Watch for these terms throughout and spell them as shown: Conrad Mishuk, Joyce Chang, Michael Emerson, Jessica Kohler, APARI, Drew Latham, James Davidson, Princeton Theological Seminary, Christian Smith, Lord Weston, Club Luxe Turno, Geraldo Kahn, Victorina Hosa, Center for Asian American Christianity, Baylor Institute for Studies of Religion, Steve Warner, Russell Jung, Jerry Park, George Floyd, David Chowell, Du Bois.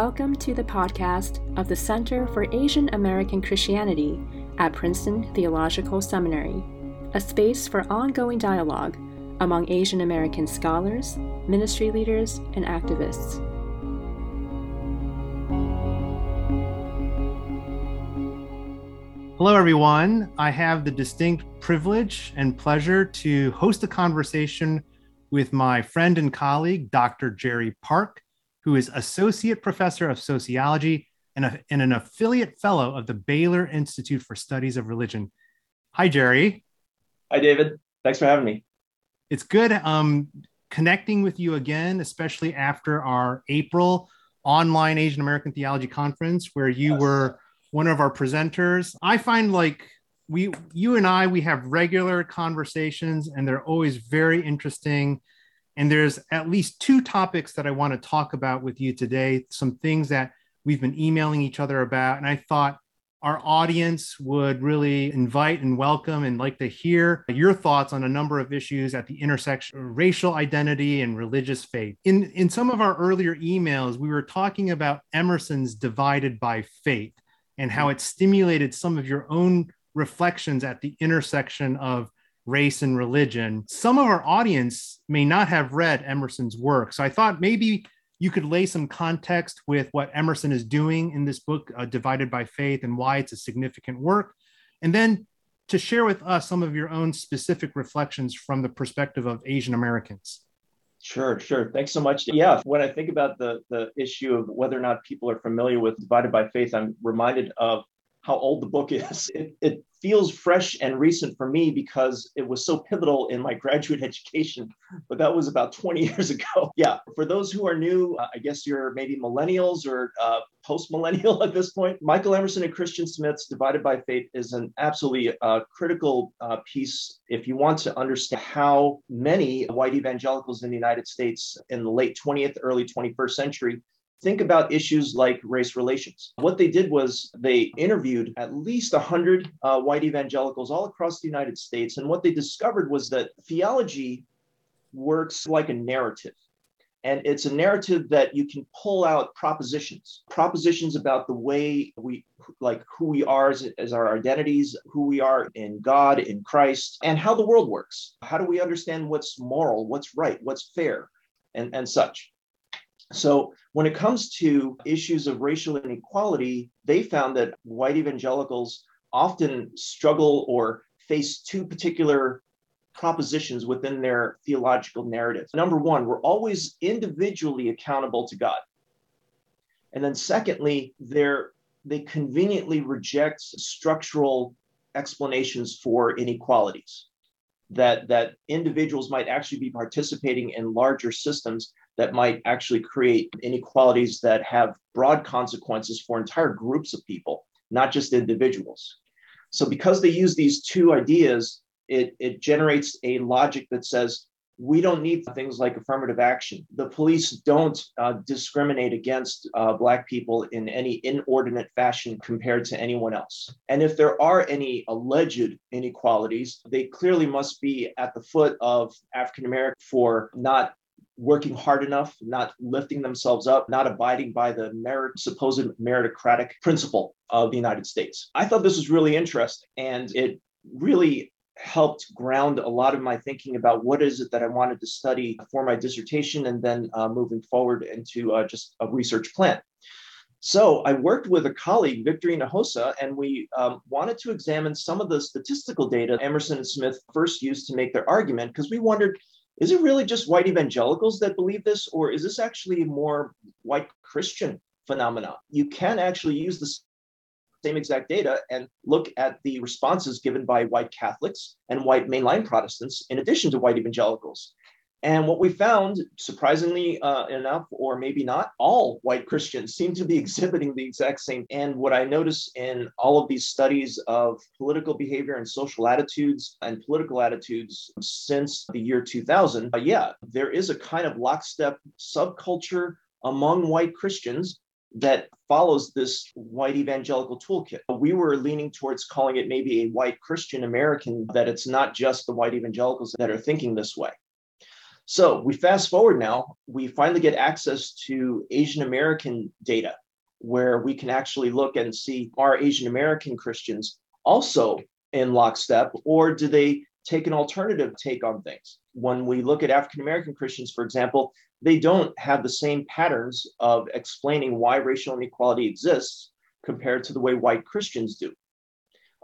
Welcome to the podcast of the Center for Asian American Christianity at Princeton Theological Seminary, a space for ongoing dialogue among Asian American scholars, ministry leaders, and activists. Hello, everyone. I have the distinct privilege and pleasure to host a conversation with my friend and colleague, Dr. Jerry Park, who is Associate Professor of Sociology and an Affiliate Fellow of the Baylor Institute for Studies of Religion. Hi, Jerry. Hi, David. Thanks for having me. It's good connecting with you again, especially after our April online Asian American Theology Conference, where you were one of our presenters. I find like you and I have regular conversations, and they're always very interesting. And there's at least two topics that I want to talk about with you today, some things that we've been emailing each other about. And I thought our audience would really invite and welcome and like to hear your thoughts on a number of issues at the intersection of racial identity and religious faith. In some of our earlier emails, we were talking about Emerson's Divided by Faith and how it stimulated some of your own reflections at the intersection of race and religion. Some of our audience may not have read Emerson's work. So I thought maybe you could lay some context with what Emerson is doing in this book, Divided by Faith, and why it's a significant work. And then to share with us some of your own specific reflections from the perspective of Asian Americans. Sure. Thanks so much. Yeah, when I think about the issue of whether or not people are familiar with Divided by Faith, I'm reminded of how old the book is. It feels fresh and recent for me because it was so pivotal in my graduate education, but that was about 20 years ago. Yeah, for those who are new, I guess you're maybe millennials or post-millennial at this point. Michael Emerson and Christian Smith's Divided by Faith is an absolutely critical piece if you want to understand how many white evangelicals in the United States in the late 20th, early 21st century think about issues like race relations. What they did was they interviewed at least 100 white evangelicals all across the United States. And what they discovered was that theology works like a narrative. And it's a narrative that you can pull out propositions about the way who we are as our identities, who we are in God, in Christ, and how the world works. How do we understand what's moral, what's right, what's fair, and such. So when it comes to issues of racial inequality, they found that white evangelicals often struggle or face two particular propositions within their theological narrative. Number one, we're always individually accountable to God. And then secondly, they conveniently reject structural explanations for inequalities, that individuals might actually be participating in larger systems that might actually create inequalities that have broad consequences for entire groups of people, not just individuals. So because they use these two ideas, it generates a logic that says, we don't need things like affirmative action. The police don't discriminate against Black people in any inordinate fashion compared to anyone else. And if there are any alleged inequalities, they clearly must be at the foot of African Americans for not working hard enough, not lifting themselves up, not abiding by the supposed meritocratic principle of the United States. I thought this was really interesting, and it really helped ground a lot of my thinking about what is it that I wanted to study for my dissertation and then moving forward into just a research plan. So I worked with a colleague, Victorina Hosa, and we wanted to examine some of the statistical data Emerson and Smith first used to make their argument, because we wondered, is it really just white evangelicals that believe this, or is this actually a more white Christian phenomenon? You can actually use the same exact data and look at the responses given by white Catholics and white mainline Protestants in addition to white evangelicals. And what we found, surprisingly enough, or maybe not, all white Christians seem to be exhibiting the exact same. And what I noticed in all of these studies of political behavior and social attitudes and political attitudes since the year 2000, there is a kind of lockstep subculture among white Christians that follows this white evangelical toolkit. We were leaning towards calling it maybe a white Christian American, that it's not just the white evangelicals that are thinking this way. So we fast forward now, we finally get access to Asian American data, where we can actually look and see, are Asian American Christians also in lockstep, or do they take an alternative take on things? When we look at African American Christians, for example, they don't have the same patterns of explaining why racial inequality exists compared to the way white Christians do.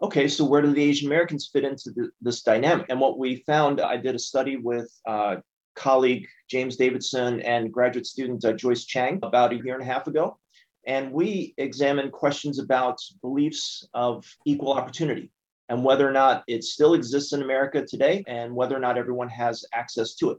Okay, so where do the Asian Americans fit into this dynamic? And what we found, I did a study with colleague James Davidson and graduate student Joyce Chang about a year and a half ago. And we examined questions about beliefs of equal opportunity and whether or not it still exists in America today and whether or not everyone has access to it.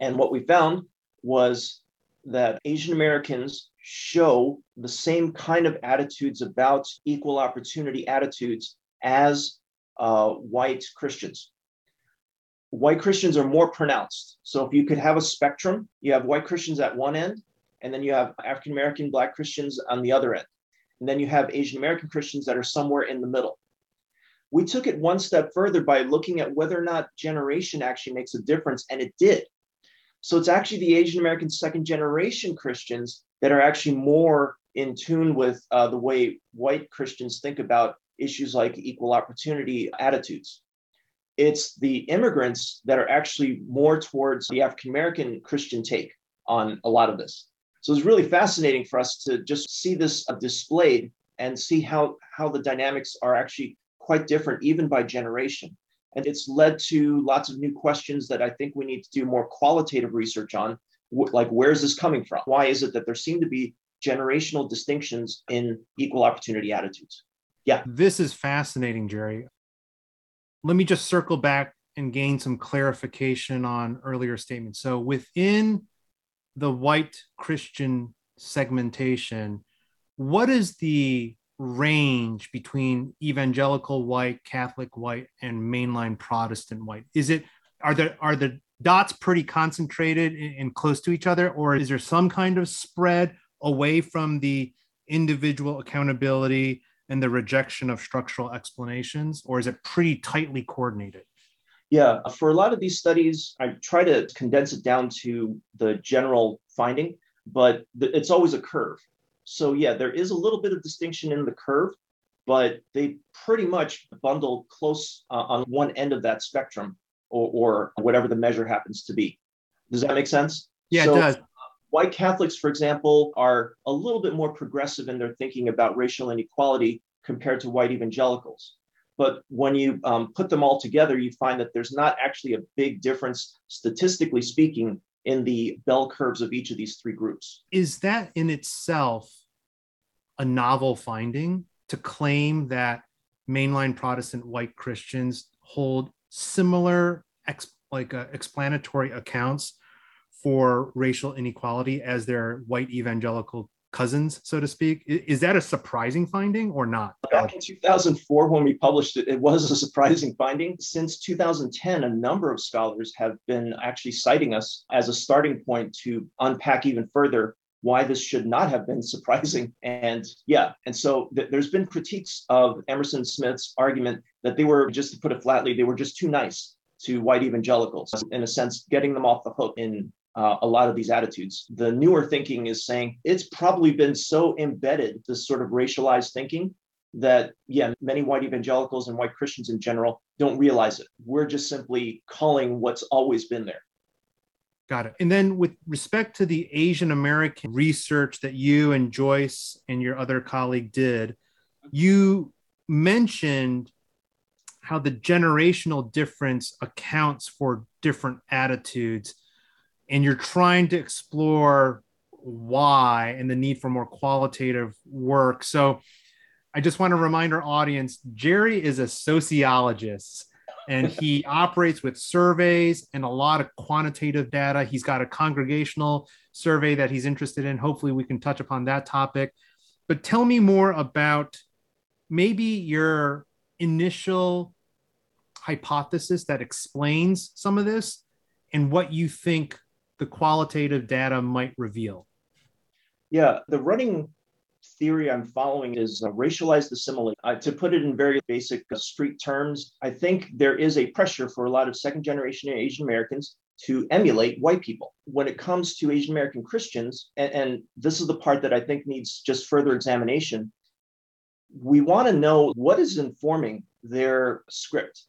And what we found was that Asian Americans show the same kind of attitudes about equal opportunity attitudes as white Christians. White Christians are more pronounced. So if you could have a spectrum, you have white Christians at one end, and then you have African American Black Christians on the other end. And then you have Asian American Christians that are somewhere in the middle. We took it one step further by looking at whether or not generation actually makes a difference, and it did. So it's actually the Asian American second generation Christians that are actually more in tune with the way white Christians think about issues like equal opportunity attitudes. It's the immigrants that are actually more towards the African American Christian take on a lot of this. So it's really fascinating for us to just see this displayed and see how the dynamics are actually quite different, even by generation. And it's led to lots of new questions that I think we need to do more qualitative research on, like where is this coming from? Why is it that there seem to be generational distinctions in equal opportunity attitudes? Yeah. This is fascinating, Jerry. Let me just circle back and gain some clarification on earlier statements. So within the white Christian segmentation, what is the range between evangelical white, Catholic white, and mainline Protestant white? Are the dots pretty concentrated and close to each other, or is there some kind of spread away from the individual accountability and the rejection of structural explanations, or is it pretty tightly coordinated? Yeah, for a lot of these studies, I try to condense it down to the general finding, but it's always a curve. So yeah, there is a little bit of distinction in the curve, but they pretty much bundle close on one end of that spectrum or whatever the measure happens to be. Does that make sense? Yeah, so, it does. White Catholics, for example, are a little bit more progressive in their thinking about racial inequality compared to white evangelicals. But when you put them all together, you find that there's not actually a big difference, statistically speaking, in the bell curves of each of these three groups. Is that in itself a novel finding to claim that mainline Protestant white Christians hold similar explanatory accounts for racial inequality as their white evangelical cousins, so to speak? Is that a surprising finding or not? Back in 2004, when we published it, it was a surprising finding. Since 2010, a number of scholars have been actually citing us as a starting point to unpack even further why this should not have been surprising. And so there's been critiques of Emerson Smith's argument that they were, just to put it flatly, they were just too nice to white evangelicals, in a sense, getting them off the hook in a lot of these attitudes. The newer thinking is saying it's probably been so embedded, this sort of racialized thinking, that, yeah, many white evangelicals and white Christians in general don't realize it. We're just simply calling what's always been there. Got it. And then with respect to the Asian American research that you and Joyce and your other colleague did, you mentioned how the generational difference accounts for different attitudes, and you're trying to explore why and the need for more qualitative work. So I just want to remind our audience, Jerry is a sociologist, and he operates with surveys and a lot of quantitative data. He's got a congregational survey that he's interested in. Hopefully we can touch upon that topic. But tell me more about maybe your initial hypothesis that explains some of this and what you think the qualitative data might reveal. Yeah, the running theory I'm following is racialized assimilation. To put it in very basic street terms, I think there is a pressure for a lot of second generation Asian Americans to emulate white people. When it comes to Asian American Christians, and this is the part that I think needs just further examination, we want to know what is informing their script.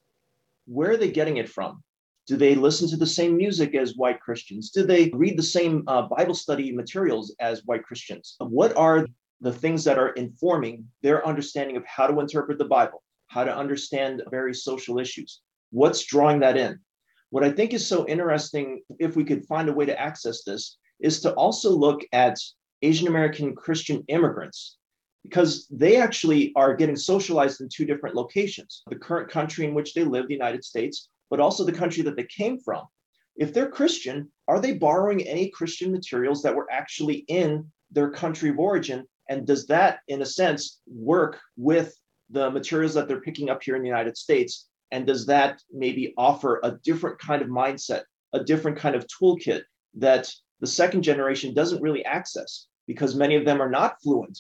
Where are they getting it from? Do they listen to the same music as white Christians? Do they read the same Bible study materials as white Christians? What are the things that are informing their understanding of how to interpret the Bible, how to understand various social issues? What's drawing that in? What I think is so interesting, if we could find a way to access this, is to also look at Asian American Christian immigrants, because they actually are getting socialized in two different locations: the current country in which they live, the United States, but also the country that they came from. If they're Christian, are they borrowing any Christian materials that were actually in their country of origin? And does that, in a sense, work with the materials that they're picking up here in the United States? And does that maybe offer a different kind of mindset, a different kind of toolkit that the second generation doesn't really access, because many of them are not fluent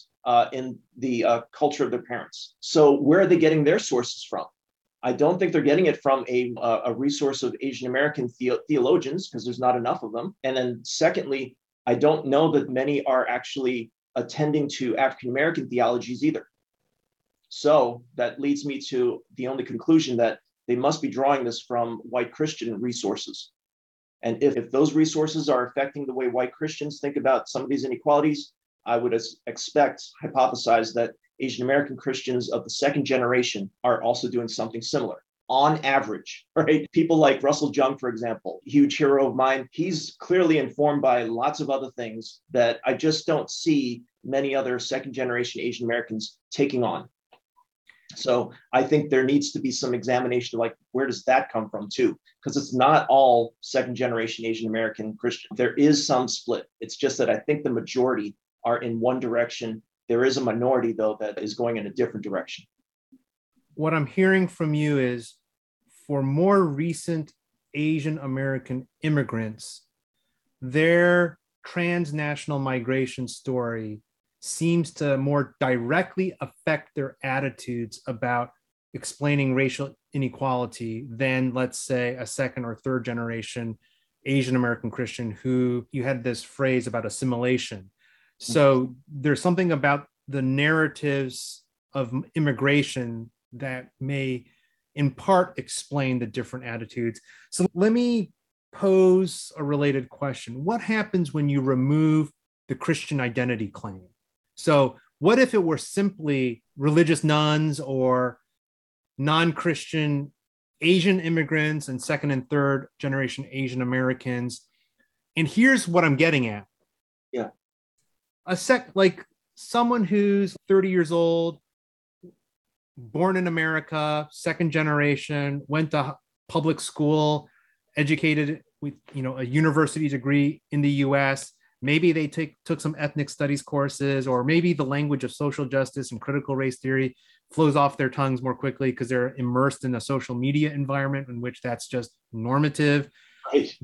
in the culture of their parents? So where are they getting their sources from? I don't think they're getting it from a resource of Asian American theologians, because there's not enough of them. And then secondly, I don't know that many are actually attending to African American theologies either. So that leads me to the only conclusion that they must be drawing this from white Christian resources. And if those resources are affecting the way white Christians think about some of these inequalities, I would hypothesize that Asian American Christians of the second generation are also doing something similar on average, right? People like Russell Jung, for example, huge hero of mine, he's clearly informed by lots of other things that I just don't see many other second generation Asian Americans taking on. So I think there needs to be some examination of where does that come from too? Because it's not all second generation Asian American Christian. There is some split. It's just that I think the majority are in one direction. There is a minority, though, that is going in a different direction. What I'm hearing from you is, for more recent Asian American immigrants, their transnational migration story seems to more directly affect their attitudes about explaining racial inequality than, let's say, a second or third generation Asian American Christian who, you had this phrase about assimilation. So there's something about the narratives of immigration that may in part explain the different attitudes. So let me pose a related question. What happens when you remove the Christian identity claim? So what if it were simply religious nuns or non-Christian Asian immigrants and second and third generation Asian Americans? And here's what I'm getting at. Yeah. Someone who's 30 years old, born in America, second generation, went to public school, educated with a university degree in the US. Maybe they took some ethnic studies courses, or maybe the language of social justice and critical race theory flows off their tongues more quickly because they're immersed in a social media environment in which that's just normative,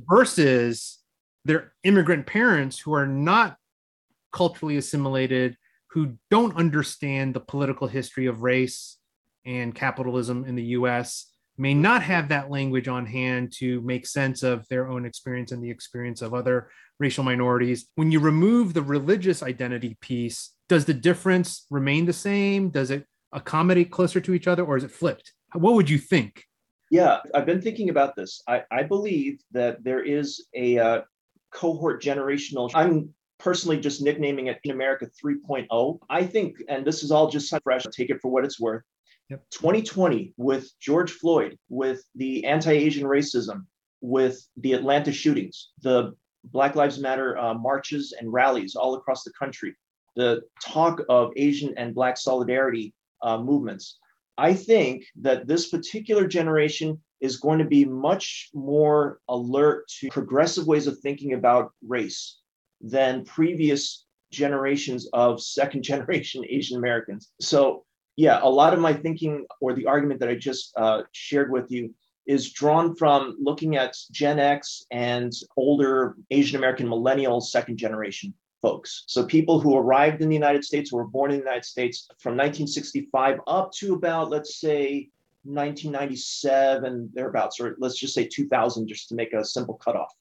versus their immigrant parents who are not culturally assimilated, who don't understand the political history of race and capitalism in the US, may not have that language on hand to make sense of their own experience and the experience of other racial minorities. When you remove the religious identity piece, does the difference remain the same? Does it accommodate closer to each other, or is it flipped? What would you think? Yeah, I've been thinking about this. I believe that there is a cohort generational. I'm personally just nicknaming it in America 3.0. I think, and this is all just fresh, take it for what it's worth. Yep. 2020 with George Floyd, with the anti-Asian racism, with the Atlanta shootings, the Black Lives Matter marches and rallies all across the country, the talk of Asian and Black solidarity movements. I think that this particular generation is going to be much more alert to progressive ways of thinking about race than previous generations of second generation Asian Americans. So yeah, a lot of my thinking, or the argument that I just shared with you, is drawn from looking at Gen X and older Asian American millennial second generation folks. So people who arrived in the United States, who were born in the United States from 1965 up to about, let's say, 1997, thereabouts, or let's just say 2000, just to make a simple cutoff.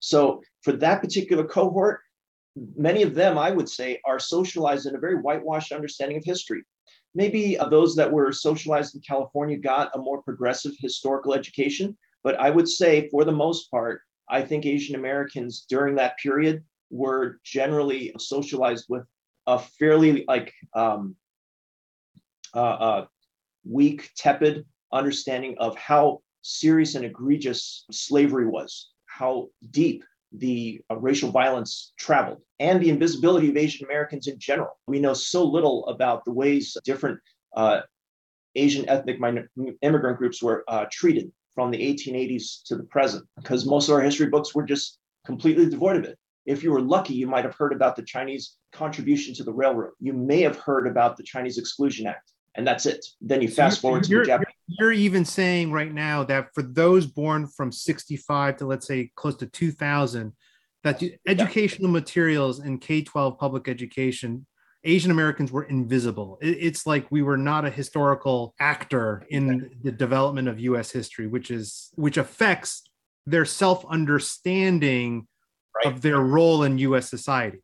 So for that particular cohort, many of them, I would say, are socialized in a very whitewashed understanding of history. Maybe those that were socialized in California got a more progressive historical education, but I would say for the most part, I think Asian Americans during that period were generally socialized with a fairly weak, tepid understanding of how serious and egregious slavery was, how deep the racial violence traveled, and the invisibility of Asian Americans in general. We know so little about the ways different Asian ethnic immigrant groups were treated from the 1880s to the present, because most of our history books were just completely devoid of it. If you were lucky, you might have heard about the Chinese contribution to the railroad. You may have heard about the Chinese Exclusion Act, and that's it. Then you fast forward to the Japanese. You're even saying right now that for those born from 65 to, let's say, close to 2000, that the educational materials in K-12 public education, Asian Americans were invisible. It's like we were not a historical actor in the development of U.S. history, which affects their self-understanding of their role in U.S. society.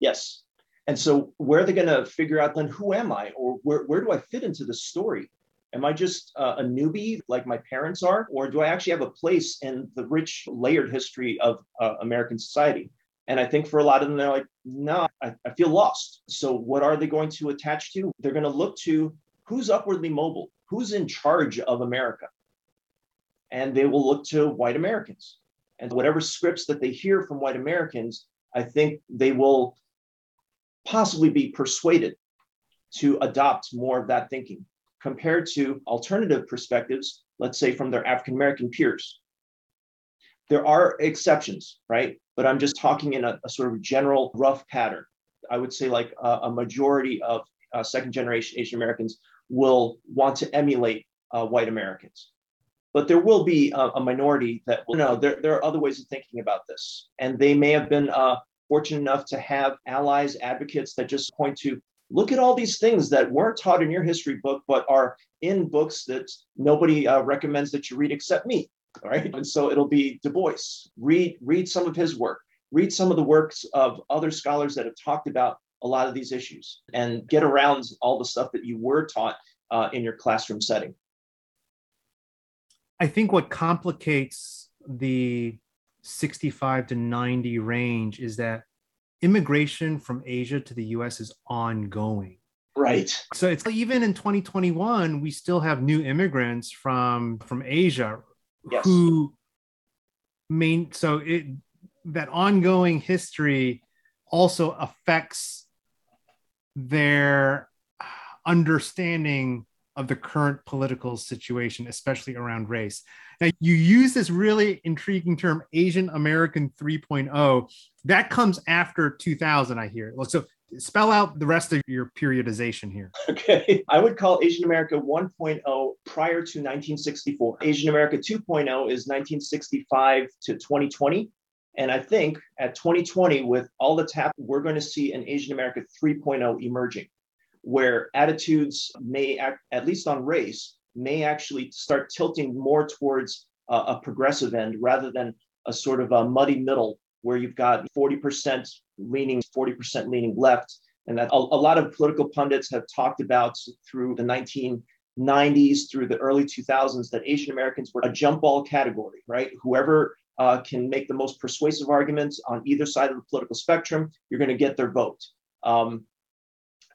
Yes. And so where are they going to figure out then, who am I, or where do I fit into the story? Am I just a newbie like my parents are? Or do I actually have a place in the rich layered history of American society? And I think for a lot of them, they're like, no, I feel lost. So what are they going to attach to? They're going to look to who's upwardly mobile, who's in charge of America. And they will look to white Americans. And whatever scripts that they hear from white Americans, I think they will possibly be persuaded to adopt more of that thinking compared to alternative perspectives, let's say from their African-American peers. There are exceptions, right? But I'm just talking in a sort of general rough pattern. I would say like a majority of second generation Asian Americans will want to emulate white Americans. But there will be a minority that will know there are other ways of thinking about this. And they may have been fortunate enough to have allies, advocates that just point to, look at all these things that weren't taught in your history book, but are in books that nobody recommends that you read except me, all right? And so it'll be Du Bois. Read some of his work. Read some of the works of other scholars that have talked about a lot of these issues, and get around all the stuff that you were taught in your classroom setting. I think what complicates the 65 to 90 range is that immigration from Asia to the U.S. is ongoing. Right. So it's even in 2021, we still have new immigrants from Asia who that ongoing history also affects their understanding of the current political situation, especially around race. Now, you use this really intriguing term, Asian American 3.0. That comes after 2000, I hear. So spell out the rest of your periodization here. Okay. I would call Asian America 1.0 prior to 1964. Asian America 2.0 is 1965 to 2020. And I think at 2020, with all that's happened, we're going to see an Asian America 3.0 emerging, where attitudes may, at least on race, may actually start tilting more towards a progressive end rather than a sort of a muddy middle where you've got 40% leaning left. And that a lot of political pundits have talked about through the 1990s, through the early 2000s, that Asian Americans were a jump ball category, right? Whoever can make the most persuasive arguments on either side of the political spectrum, you're going to get their vote. And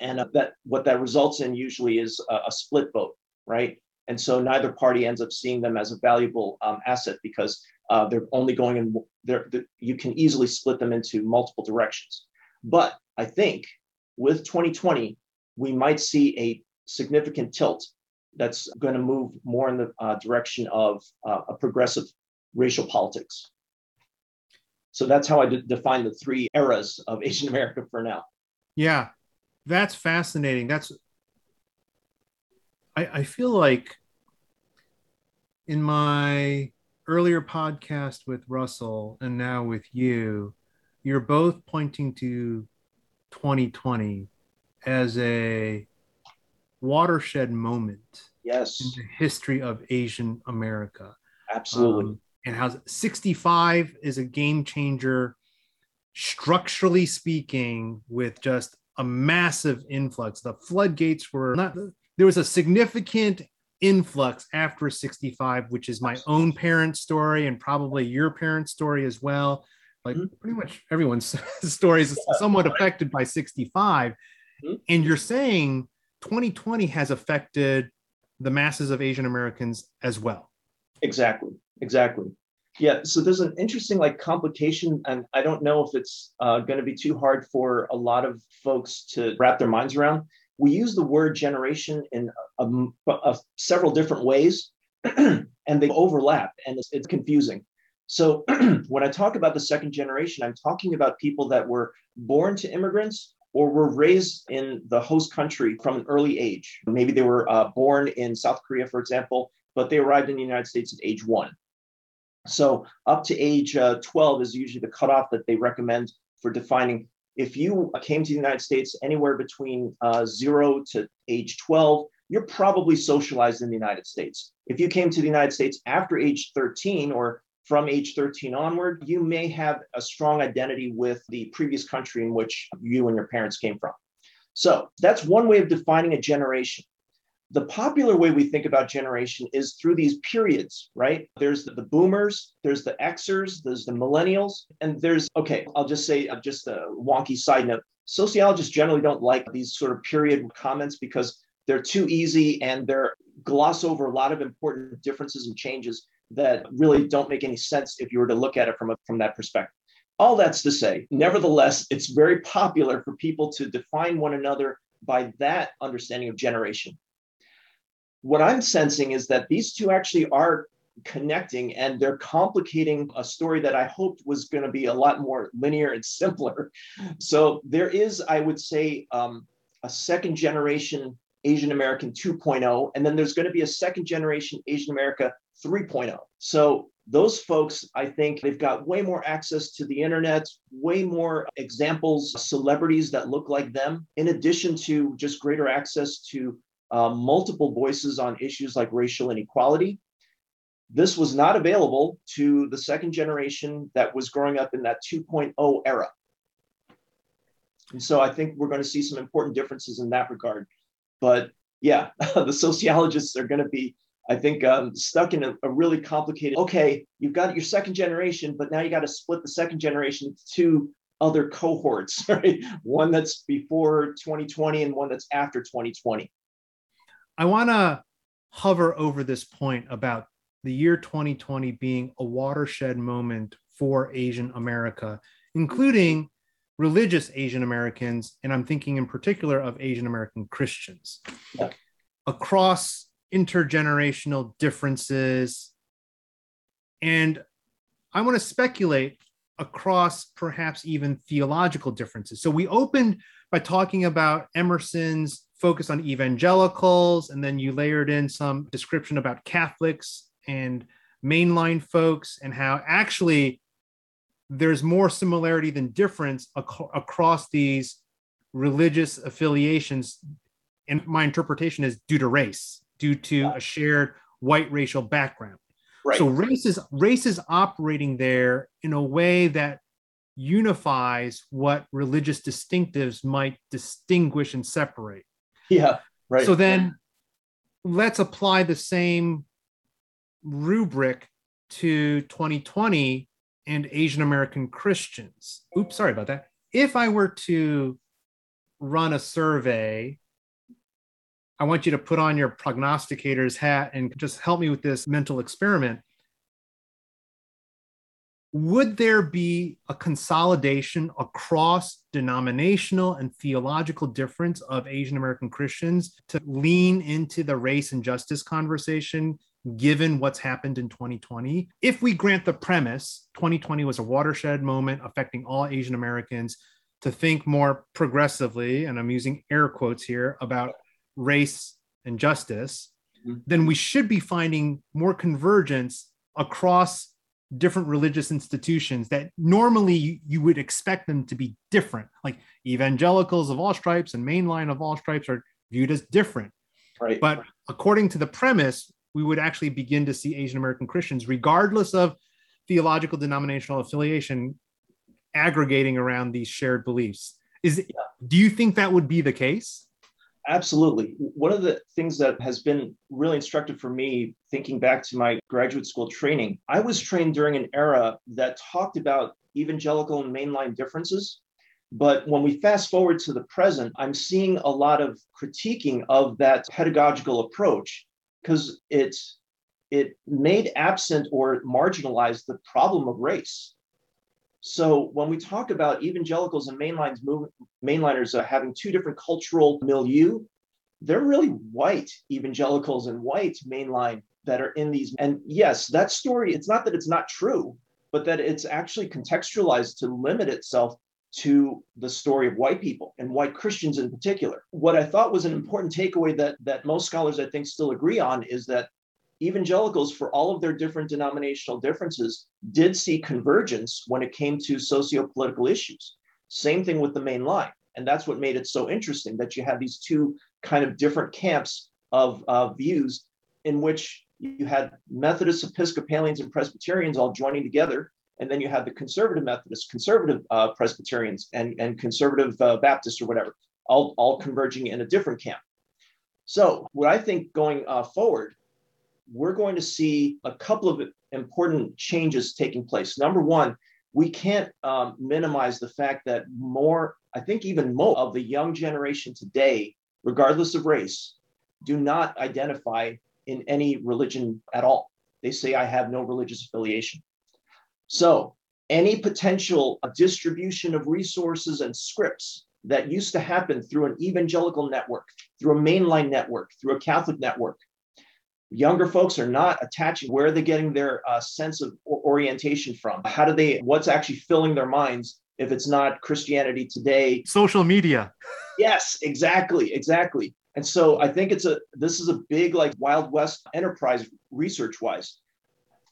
that what that results in usually is a split vote, right? And so neither party ends up seeing them as a valuable asset because they're only going in. You can easily split them into multiple directions. But I think with 2020, we might see a significant tilt that's going to move more in the direction of a progressive racial politics. So that's how I define the three eras of Asian America for now. Yeah. That's fascinating. I feel like in my earlier podcast with Russell and now with you, you're both pointing to 2020 as a watershed moment, yes, in the history of Asian America. Absolutely. And how 65 is a game changer, structurally speaking, with just a massive influx. The floodgates were not, there was a significant influx after 65, which is my own parents' story and probably your parents' story as well. Like pretty much everyone's story is somewhat affected by 65. And you're saying 2020 has affected the masses of Asian Americans as well. Exactly. Yeah. So there's an interesting complication, and I don't know if it's going to be too hard for a lot of folks to wrap their minds around. We use the word generation in several different ways, and they overlap, and it's confusing. So when I talk about the second generation, I'm talking about people that were born to immigrants or were raised in the host country from an early age. Maybe they were born in South Korea, for example, but they arrived in the United States at age 1. So up to age 12 is usually the cutoff that they recommend for defining. If you came to the United States anywhere between 0 to age 12, you're probably socialized in the United States. If you came to the United States after age 13 or from age 13 onward, you may have a strong identity with the previous country in which you and your parents came from. So that's one way of defining a generation. The popular way we think about generation is through these periods, right? There's the boomers, there's the Xers, there's the millennials, and there's, I'll just say, just a wonky side note. Sociologists generally don't like these sort of period comments because they're too easy and they're gloss over a lot of important differences and changes that really don't make any sense if you were to look at it from that perspective. All that's to say, nevertheless, it's very popular for people to define one another by that understanding of generation. What I'm sensing is that these two actually are connecting and they're complicating a story that I hoped was going to be a lot more linear and simpler. So there is, I would say, a second generation Asian American 2.0, and then there's going to be a second generation Asian America 3.0. So those folks, I think they've got way more access to the internet, way more examples, celebrities that look like them, in addition to just greater access to multiple voices on issues like racial inequality. This was not available to the second generation that was growing up in that 2.0 era. And so I think we're going to see some important differences in that regard. But yeah, the sociologists are going to be, I think, stuck in a really complicated, you've got your second generation, but now you got to split the second generation into two other cohorts, right? One that's before 2020 and one that's after 2020. I want to hover over this point about the year 2020 being a watershed moment for Asian America, including religious Asian Americans, and I'm thinking in particular of Asian American Christians. Yeah. Across intergenerational differences, and I want to speculate across perhaps even theological differences. So we opened by talking about Emerson's focus on evangelicals, and then you layered in some description about Catholics and mainline folks, and how actually there's more similarity than difference across these religious affiliations. And my interpretation is due to race, due to a shared white racial background. Right. So race is operating there in a way that unifies what religious distinctives might distinguish and separate. Yeah, right. So then let's apply the same rubric to 2020 and Asian American Christians. Oops, sorry about that. If I were to run a survey, I want you to put on your prognosticator's hat and just help me with this mental experiment. Would there be a consolidation across denominational and theological difference of Asian American Christians to lean into the race and justice conversation, given what's happened in 2020? If we grant the premise, 2020 was a watershed moment affecting all Asian Americans, to think more progressively, and I'm using air quotes here, about race and justice, then we should be finding more convergence across different religious institutions that normally you would expect them to be different. Like evangelicals of all stripes and mainline of all stripes are viewed as different. Right. But according to the premise, we would actually begin to see Asian American Christians, regardless of theological denominational affiliation, aggregating around these shared beliefs. Do you think that would be the case? Absolutely. One of the things that has been really instructive for me, thinking back to my graduate school training, I was trained during an era that talked about evangelical and mainline differences. But when we fast forward to the present, I'm seeing a lot of critiquing of that pedagogical approach because it made absent or marginalized the problem of race. So when we talk about evangelicals and mainliners having two different cultural milieu, they're really white evangelicals and white mainline that are in these. And yes, that story, it's not that it's not true, but that it's actually contextualized to limit itself to the story of white people and white Christians in particular. What I thought was an important takeaway that most scholars, I think, still agree on is that evangelicals, for all of their different denominational differences, did see convergence when it came to socio-political issues. Same thing with the main line. And that's what made it so interesting that you had these two kind of different camps of views in which you had Methodists, Episcopalians, and Presbyterians all joining together. And then you had the conservative Methodists, conservative Presbyterians, and conservative Baptists or whatever, all converging in a different camp. So what I think going forward, we're going to see a couple of important changes taking place. Number one, we can't minimize the fact that even more of the young generation today, regardless of race, do not identify in any religion at all. They say, I have no religious affiliation. So any potential distribution of resources and scripts that used to happen through an evangelical network, through a mainline network, through a Catholic network, younger folks are not attaching where they're getting their sense of orientation from. What's actually filling their minds if it's not Christianity today? Social media. Yes, exactly. And so I think this is a big Wild West enterprise research-wise.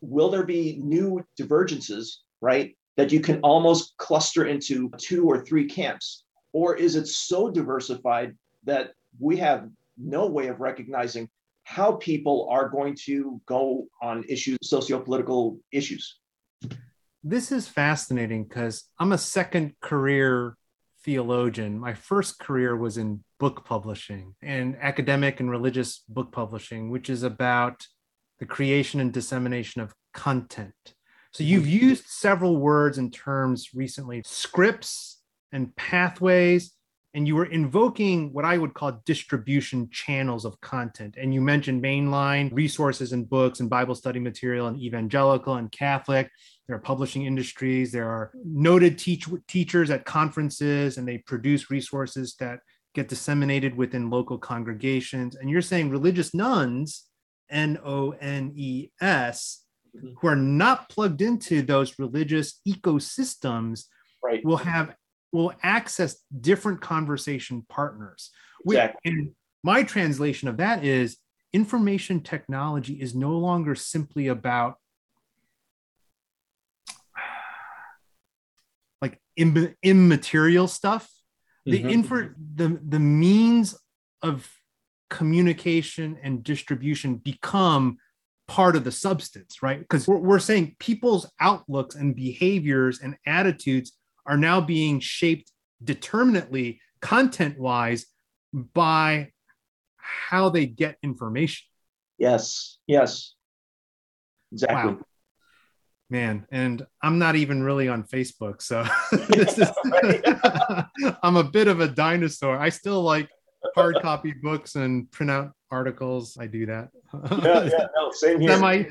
Will there be new divergences, right, that you can almost cluster into two or three camps? Or is it so diversified that we have no way of recognizing how people are going to go on issues, socio-political issues? This is fascinating because I'm a second career theologian. My first career was in book publishing and academic and religious book publishing, which is about the creation and dissemination of content. So you've used several words and terms recently, scripts and pathways, and you were invoking what I would call distribution channels of content. And you mentioned mainline resources and books and Bible study material and evangelical and Catholic. There are publishing industries. There are noted teachers at conferences, and they produce resources that get disseminated within local congregations. And you're saying religious nuns, N-O-N-E-S, who are not plugged into those religious ecosystems, right, will access different conversation partners. Exactly. And my translation of that is information technology is no longer simply about immaterial stuff. Mm-hmm. The means of communication and distribution become part of the substance, right? Because we're saying people's outlooks and behaviors and attitudes are now being shaped determinately, content-wise, by how they get information. Yes, exactly. Wow. Man, and I'm not even really on Facebook, so this is, I'm a bit of a dinosaur. I still like hard copy books and print out articles. I do that. No, same here.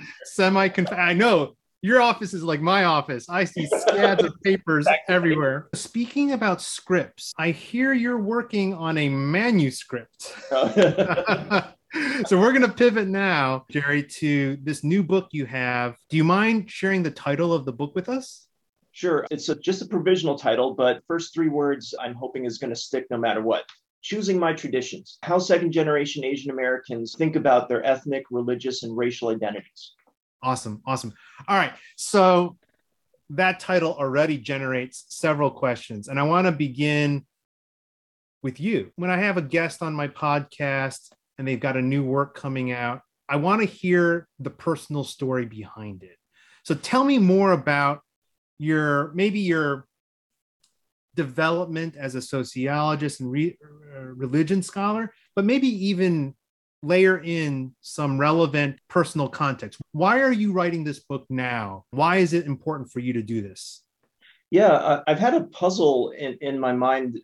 I know. Your office is like my office. I see scabs of papers everywhere. Speaking about scripts, I hear you're working on a manuscript. So we're going to pivot now, Jerry, to this new book you have. Do you mind sharing the title of the book with us? Sure. It's just a provisional title, but first three words I'm hoping is going to stick no matter what. Choosing My Traditions: How Second Generation Asian Americans Think About Their Ethnic, Religious, and Racial Identities. Awesome. Awesome. All right. So that title already generates several questions. And I want to begin with you. When I have a guest on my podcast and they've got a new work coming out, I want to hear the personal story behind it. So tell me more about your development as a sociologist and religion scholar, but maybe even layer in some relevant personal context. Why are you writing this book now? Why is it important for you to do this? Yeah, I've had a puzzle in my mind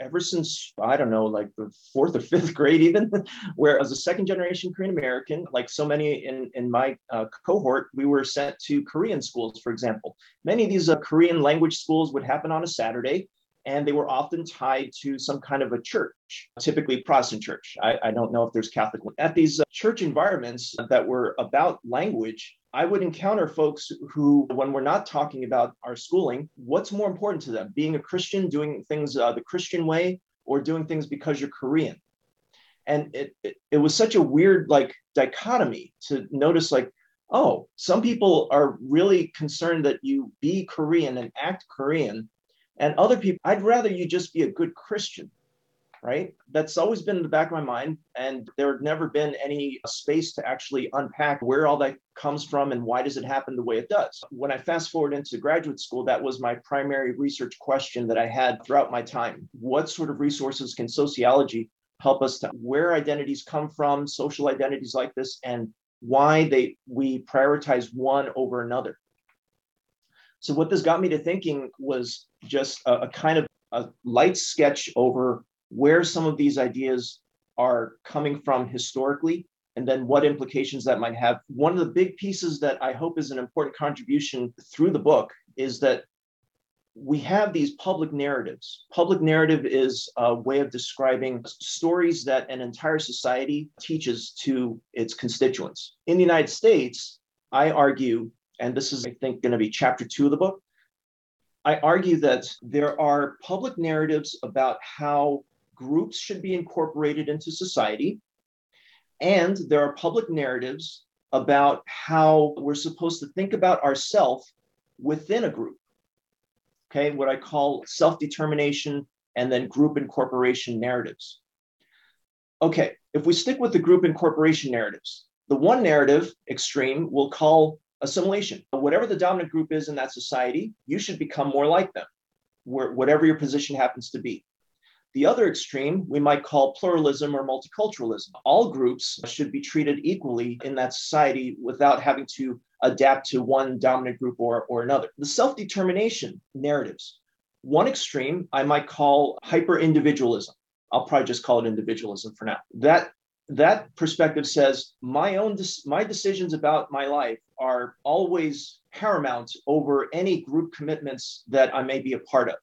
ever since, I don't know, like the fourth or fifth grade even, where as a second generation Korean American, like so many in my cohort, we were sent to Korean schools, for example. Many of these Korean language schools would happen on a Saturday, and they were often tied to some kind of a church, typically Protestant church. I don't know if there's Catholic. At these church environments that were about language, I would encounter folks who, when we're not talking about our schooling, what's more important to them? Being a Christian, doing things the Christian way, or doing things because you're Korean? And it was such a weird like dichotomy to notice like, oh, some people are really concerned that you be Korean and act Korean, and other people, I'd rather you just be a good Christian, right? That's always been in the back of my mind. And there had never been any space to actually unpack where all that comes from and why does it happen the way it does. When I fast forward into graduate school, that was my primary research question that I had throughout my time. What sort of resources can sociology help us to where identities come from, social identities like this, and why we prioritize one over another? So what this got me to thinking was just a kind of a light sketch over where some of these ideas are coming from historically, and then what implications that might have. One of the big pieces that I hope is an important contribution through the book is that we have these public narratives. Public narrative is a way of describing stories that an entire society teaches to its constituents. In the United States, I argue, and this is, I think, going to be chapter 2 of the book, I argue that there are public narratives about how groups should be incorporated into society, and there are public narratives about how we're supposed to think about ourselves within a group, okay, what I call self-determination and then group incorporation narratives. Okay, if we stick with the group incorporation narratives, the one narrative extreme we'll call assimilation. Whatever the dominant group is in that society, you should become more like them, whatever your position happens to be. The other extreme we might call pluralism or multiculturalism. All groups should be treated equally in that society without having to adapt to one dominant group or another. The self-determination narratives. One extreme I might call hyper-individualism. I'll probably just call it individualism for now. That perspective says my decisions about my life are always paramount over any group commitments that I may be a part of.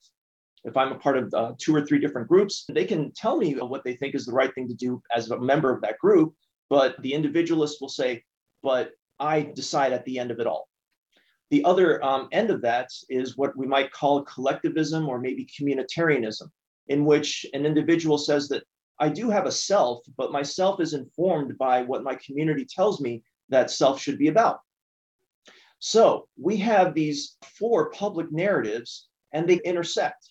If I'm a part of 2 or 3 different groups, they can tell me what they think is the right thing to do as a member of that group, but the individualist will say, but I decide at the end of it all. The other end of that is what we might call collectivism or maybe communitarianism, in which an individual says that I do have a self, but my self is informed by what my community tells me that self should be about. So we have these 4 public narratives and they intersect.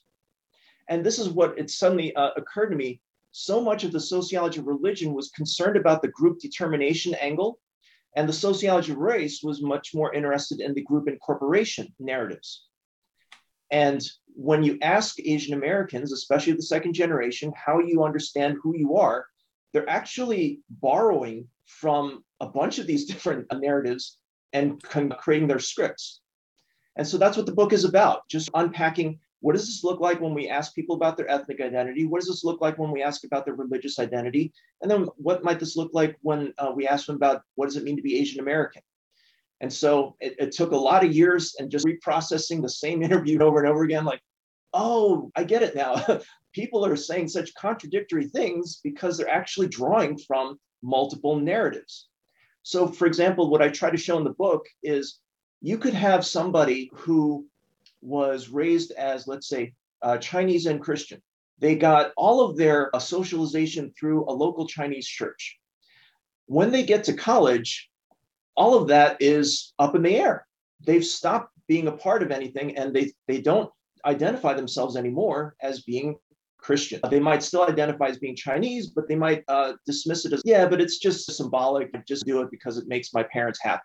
And this is what it suddenly occurred to me. So much of the sociology of religion was concerned about the group determination angle, and the sociology of race was much more interested in the group incorporation narratives. And when you ask Asian Americans, especially the second generation, how you understand who you are, they're actually borrowing from a bunch of these different narratives and creating their scripts. And so that's what the book is about, just unpacking what does this look like when we ask people about their ethnic identity? What does this look like when we ask about their religious identity? And then what might this look like when we ask them about what does it mean to be Asian American? And so it took a lot of years and just reprocessing the same interview over and over again, like, oh, I get it now. People are saying such contradictory things because they're actually drawing from multiple narratives. So, for example, what I try to show in the book is you could have somebody who was raised as, let's say, Chinese and Christian. They got all of their socialization through a local Chinese church. When they get to college, all of that is up in the air. They've stopped being a part of anything, and they don't identify themselves anymore as being Christian. They might still identify as being Chinese, but they might dismiss it as, yeah, but it's just symbolic. I just do it because it makes my parents happy.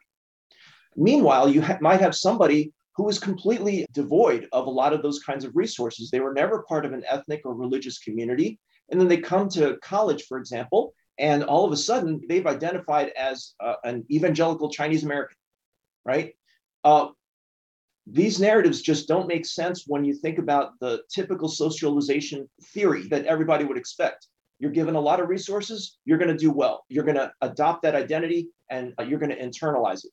Meanwhile, you might have somebody who is completely devoid of a lot of those kinds of resources. They were never part of an ethnic or religious community. And then they come to college, for example, and all of a sudden they've identified as an evangelical Chinese American, right? These narratives just don't make sense when you think about the typical socialization theory that everybody would expect. You're given a lot of resources, you're going to do well. You're going to adopt that identity and you're going to internalize it.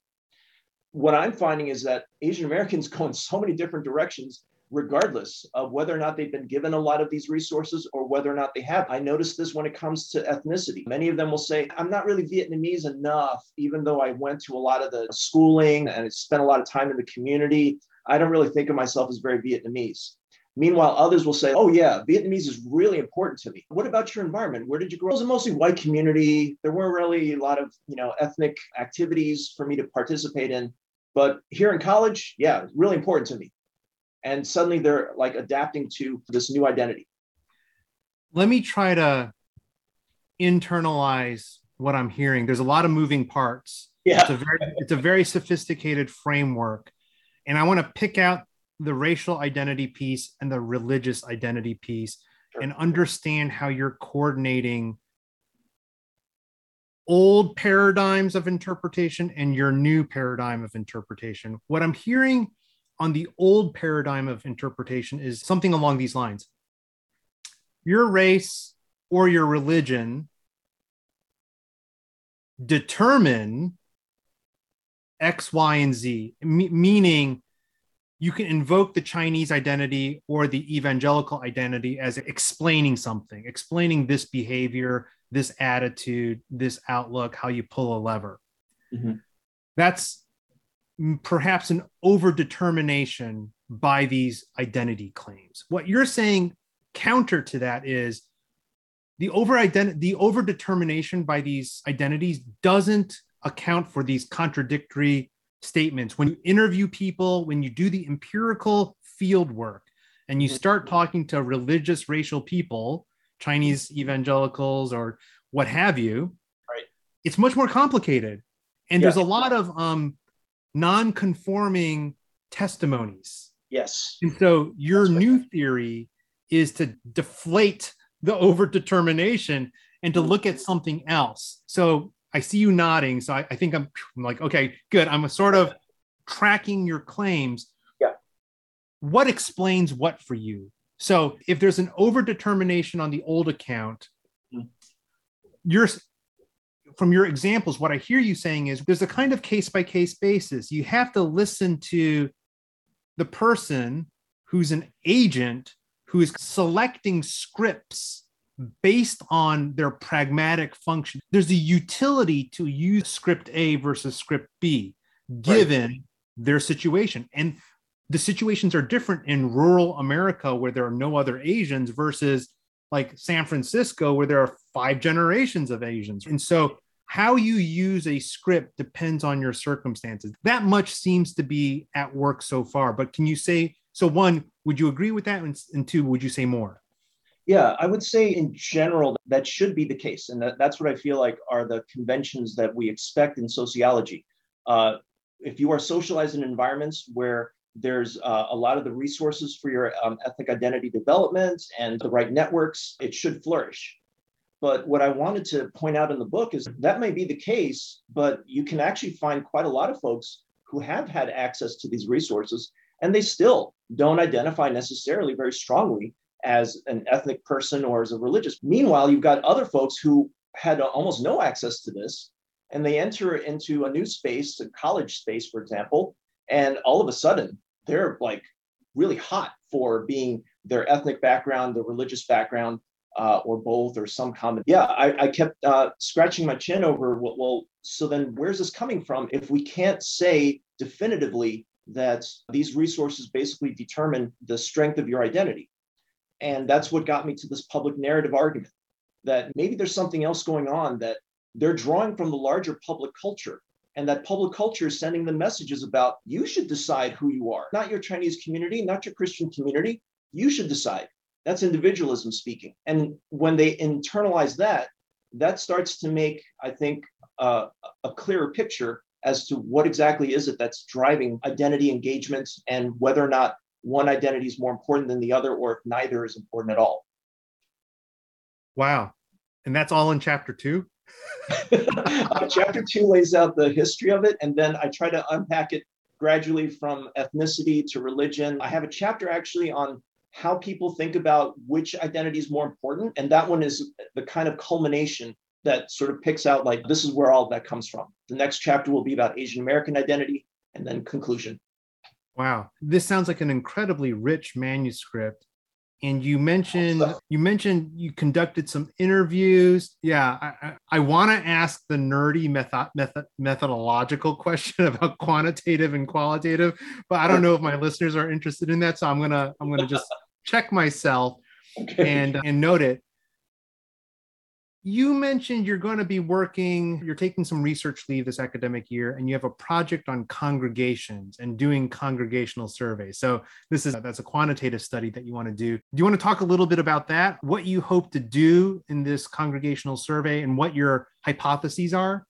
What I'm finding is that Asian Americans go in so many different directions, regardless of whether or not they've been given a lot of these resources or whether or not they have. I noticed this when it comes to ethnicity. Many of them will say, I'm not really Vietnamese enough, even though I went to a lot of the schooling and spent a lot of time in the community. I don't really think of myself as very Vietnamese. Meanwhile, others will say, oh yeah, Vietnamese is really important to me. What about your environment? Where did you grow up? It was a mostly white community. There weren't really a lot of, ethnic activities for me to participate in. But here in college, yeah, it's really important to me. And suddenly they're like adapting to this new identity. Let me try to internalize what I'm hearing. There's a lot of moving parts. Yeah. It's a very sophisticated framework. And I want to pick out the racial identity piece and the religious identity piece, sure, and understand how you're coordinating old paradigms of interpretation and your new paradigm of interpretation. What I'm hearing on the old paradigm of interpretation is something along these lines. Your race or your religion determine X, Y, and Z, meaning you can invoke the Chinese identity or the evangelical identity as explaining this behavior, this attitude, this outlook, how you pull a lever. Mm-hmm. That's perhaps an overdetermination by these identity claims. What you're saying counter to that is the overdetermination by these identities doesn't account for these contradictory statements. When you interview people, when you do the empirical field work, and you start talking to religious, racial people, Chinese evangelicals or what have you, right, it's much more complicated. And there's a lot of non-conforming testimonies. Yes. And so your new theory is to deflate the overdetermination and to look at something else. So I see you nodding. So I think I'm like, okay, good. I'm sort of tracking your claims. Yeah. What explains what for you? So if there's an overdetermination on the old account, from your examples, what I hear you saying is there's a kind of case-by-case basis. You have to listen to the person who's an agent who is selecting scripts based on their pragmatic function. There's a utility to use script A versus script B, given their situation. And the situations are different in rural America where there are no other Asians versus like San Francisco, where there are 5 generations of Asians. And so how you use a script depends on your circumstances. That much seems to be at work so far. But can you say, so one, would you agree with that? And two, would you say more? Yeah, I would say in general, that should be the case. And that's what I feel like are the conventions that we expect in sociology. If you are socialized in environments where there's a lot of the resources for your ethnic identity development and the right networks, it should flourish. But what I wanted to point out in the book is that may be the case, but you can actually find quite a lot of folks who have had access to these resources, and they still don't identify necessarily very strongly as an ethnic person or as a religious. Meanwhile, you've got other folks who had almost no access to this, and they enter into a new space, a college space, for example, and all of a sudden, they're like really hot for being their ethnic background, their religious background, or both, or some common. Yeah, I kept scratching my chin over, well, so then where's this coming from if we can't say definitively that these resources basically determine the strength of your identity? And that's what got me to this public narrative argument, that maybe there's something else going on, that they're drawing from the larger public culture and that public culture is sending them messages about, you should decide who you are, not your Chinese community, not your Christian community. You should decide. That's individualism speaking. And when they internalize that, that starts to make, I think, a clearer picture as to what exactly is it that's driving identity engagement and whether or not one identity is more important than the other, or if neither is important at all. Wow. And that's all in chapter 2? Chapter 2 lays out the history of it, and then I try to unpack it gradually from ethnicity to religion. I have a chapter actually on how people think about which identity is more important, and that one is the kind of culmination that sort of picks out, like, this is where all of that comes from. The next chapter will be about Asian American identity, and then conclusion. Wow. This sounds like an incredibly rich manuscript. And you mentioned you conducted some interviews. Yeah, I want to ask the nerdy methodological question about quantitative and qualitative, but I don't know if my listeners are interested in that. So I'm gonna just check myself and note it. You mentioned you're taking some research leave this academic year, and you have a project on congregations and doing congregational surveys. So that's a quantitative study that you want to do. Do you want to talk a little bit about that, what you hope to do in this congregational survey and what your hypotheses are?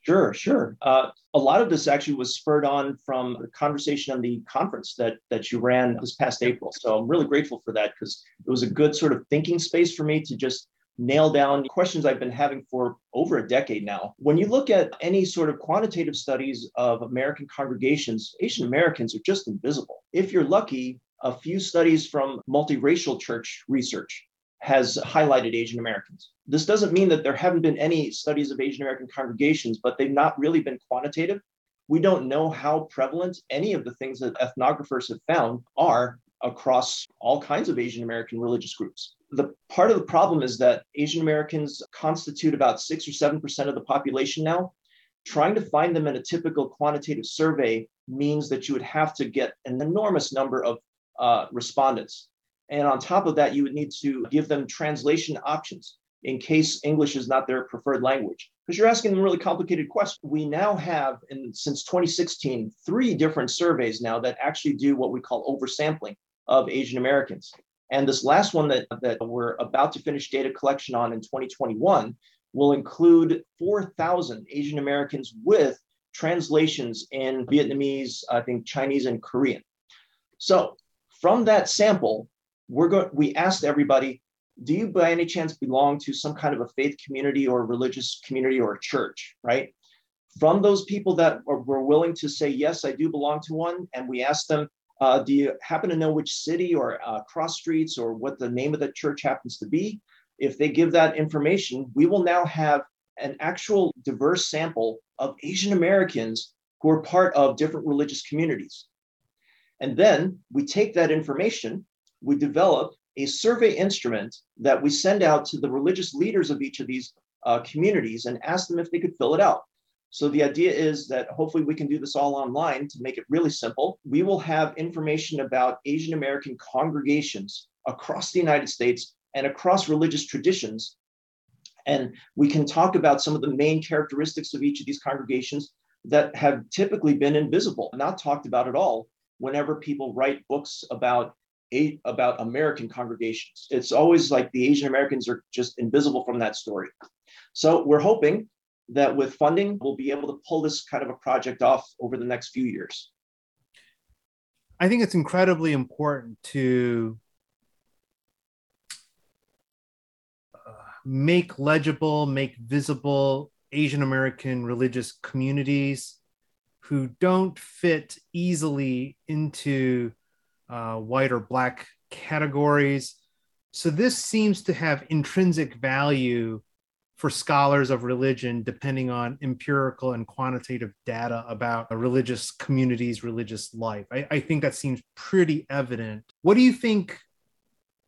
Sure. A lot of this actually was spurred on from the conversation on the conference that you ran this past April. So I'm really grateful for that, because it was a good sort of thinking space for me to just nail down questions I've been having for over a decade now. When you look at any sort of quantitative studies of American congregations, Asian Americans are just invisible. If you're lucky, a few studies from multiracial church research has highlighted Asian Americans. This doesn't mean that there haven't been any studies of Asian American congregations, but they've not really been quantitative. We don't know how prevalent any of the things that ethnographers have found are across all kinds of Asian American religious groups. The part of the problem is that Asian Americans constitute about 6 or 7% of the population now. Trying to find them in a typical quantitative survey means that you would have to get an enormous number of respondents. And on top of that, you would need to give them translation options in case English is not their preferred language, because you're asking them really complicated questions. We now have, since 2016, 3 different surveys now that actually do what we call oversampling of Asian Americans. And this last one that we're about to finish data collection on in 2021 will include 4,000 Asian Americans with translations in Vietnamese, I think Chinese, and Korean. So from that sample, we asked everybody, do you by any chance belong to some kind of a faith community or a religious community or a church, right? From those people that were willing to say, yes, I do belong to one, and we asked them, do you happen to know which city or cross streets or what the name of the church happens to be? If they give that information, we will now have an actual diverse sample of Asian Americans who are part of different religious communities. And then we take that information, we develop a survey instrument that we send out to the religious leaders of each of these communities and ask them if they could fill it out. So the idea is that hopefully we can do this all online to make it really simple. We will have information about Asian American congregations across the United States and across religious traditions. And we can talk about some of the main characteristics of each of these congregations that have typically been invisible, not talked about at all whenever people write books about American congregations. It's always like the Asian Americans are just invisible from that story. So we're hoping that with funding, we'll be able to pull this kind of a project off over the next few years. I think it's incredibly important to make legible, make visible Asian American religious communities who don't fit easily into white or black categories. So this seems to have intrinsic value for scholars of religion, depending on empirical and quantitative data about a religious community's religious life. I think that seems pretty evident. What do you think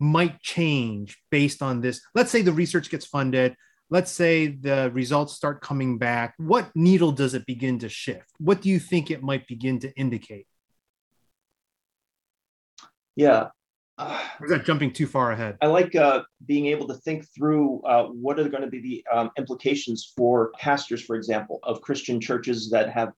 might change based on this? Let's say the research gets funded. Let's say the results start coming back. What needle does it begin to shift? What do you think it might begin to indicate? Yeah, Or is that jumping too far ahead? I like being able to think through what are going to be the implications for pastors, for example, of Christian churches that have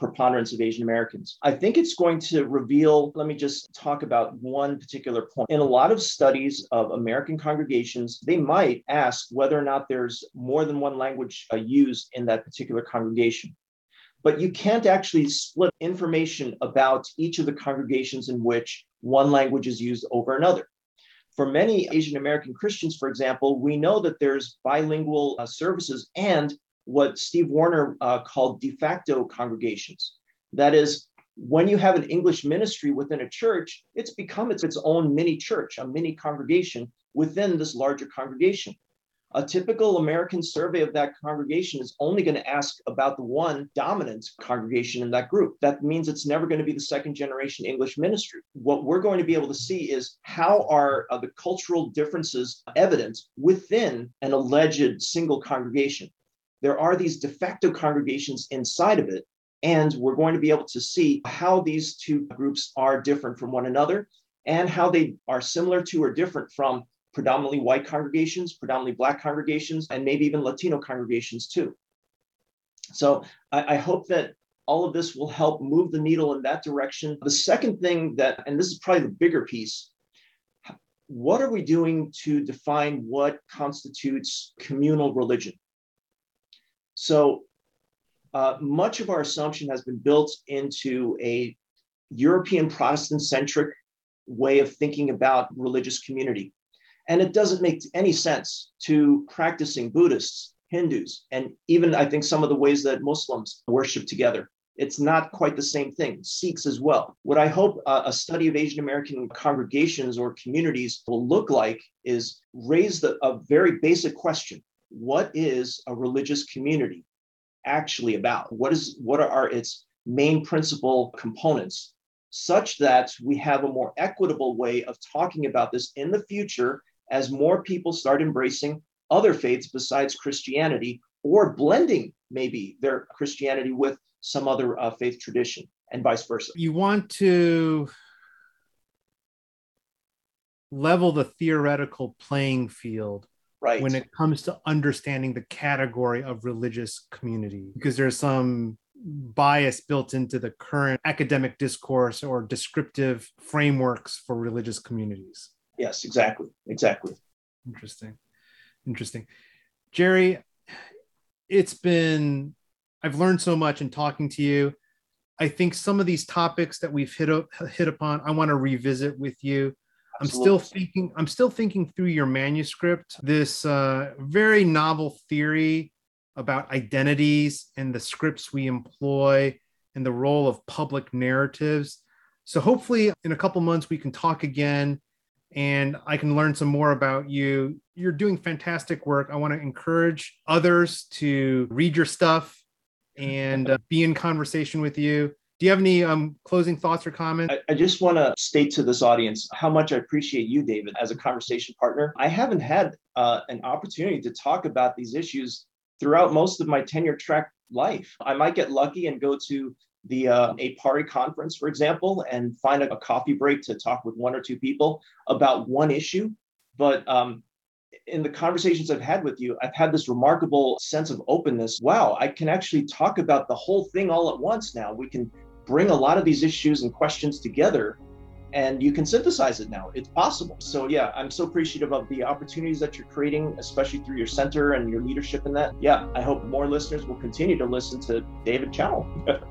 preponderance of Asian Americans. I think it's going to reveal, let me just talk about one particular point. In a lot of studies of American congregations, they might ask whether or not there's more than one language used in that particular congregation. But you can't actually split information about each of the congregations in which one language is used over another. For many Asian American Christians, for example, we know that there's bilingual services and what Steve Warner called de facto congregations. That is, when you have an English ministry within a church, it's become its own mini church, a mini congregation within this larger congregation. A typical American survey of that congregation is only going to ask about the one dominant congregation in that group. That means it's never going to be the second generation English ministry. What we're going to be able to see is how are the cultural differences evident within an alleged single congregation. There are these de facto congregations inside of it, and we're going to be able to see how these two groups are different from one another and how they are similar to or different from predominantly white congregations, predominantly Black congregations, and maybe even Latino congregations too. So I hope that all of this will help move the needle in that direction. The second thing that, and this is probably the bigger piece, what are we doing to define what constitutes communal religion? So much of our assumption has been built into a European Protestant-centric way of thinking about religious community. And it doesn't make any sense to practicing Buddhists, Hindus, and even I think some of the ways that Muslims worship together. It's not quite the same thing, Sikhs as well. What I hope a study of Asian American congregations or communities will look like is raise a very basic question. What is a religious community actually about? What are its main principal components, such that we have a more equitable way of talking about this in the future as more people start embracing other faiths besides Christianity, or blending maybe their Christianity with some other faith tradition and vice versa. You want to level the theoretical playing field. Right. When it comes to understanding the category of religious community, because there's some bias built into the current academic discourse or descriptive frameworks for religious communities. Yes, exactly. Interesting. Jerry, I've learned so much in talking to you. I think some of these topics that we've hit upon, I want to revisit with you. I'm still thinking through your manuscript, this very novel theory about identities and the scripts we employ and the role of public narratives. So hopefully in a couple months we can talk again and I can learn some more about you. You're doing fantastic work. I want to encourage others to read your stuff and be in conversation with you. Do you have any closing thoughts or comments? I just want to state to this audience how much I appreciate you, David, as a conversation partner. I haven't had an opportunity to talk about these issues throughout most of my tenure track life. I might get lucky and go to the APARI conference, for example, and find a coffee break to talk with one or two people about one issue. But in the conversations I've had with you, I've had this remarkable sense of openness. Wow, I can actually talk about the whole thing all at once now. We can bring a lot of these issues and questions together, and you can synthesize it now. It's possible. So yeah, I'm so appreciative of the opportunities that you're creating, especially through your center and your leadership in that. Yeah, I hope more listeners will continue to listen to David Chowell.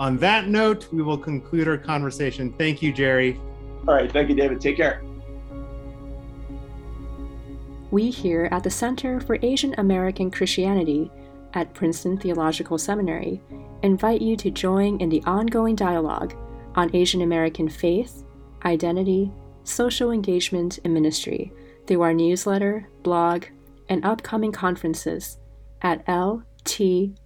On that note, we will conclude our conversation. Thank you, Jerry. All right. Thank you, David. Take care. We here at the Center for Asian American Christianity at Princeton Theological Seminary invite you to join in the ongoing dialogue on Asian American faith, identity, social engagement, and ministry through our newsletter, blog, and upcoming conferences at ltiaa.com.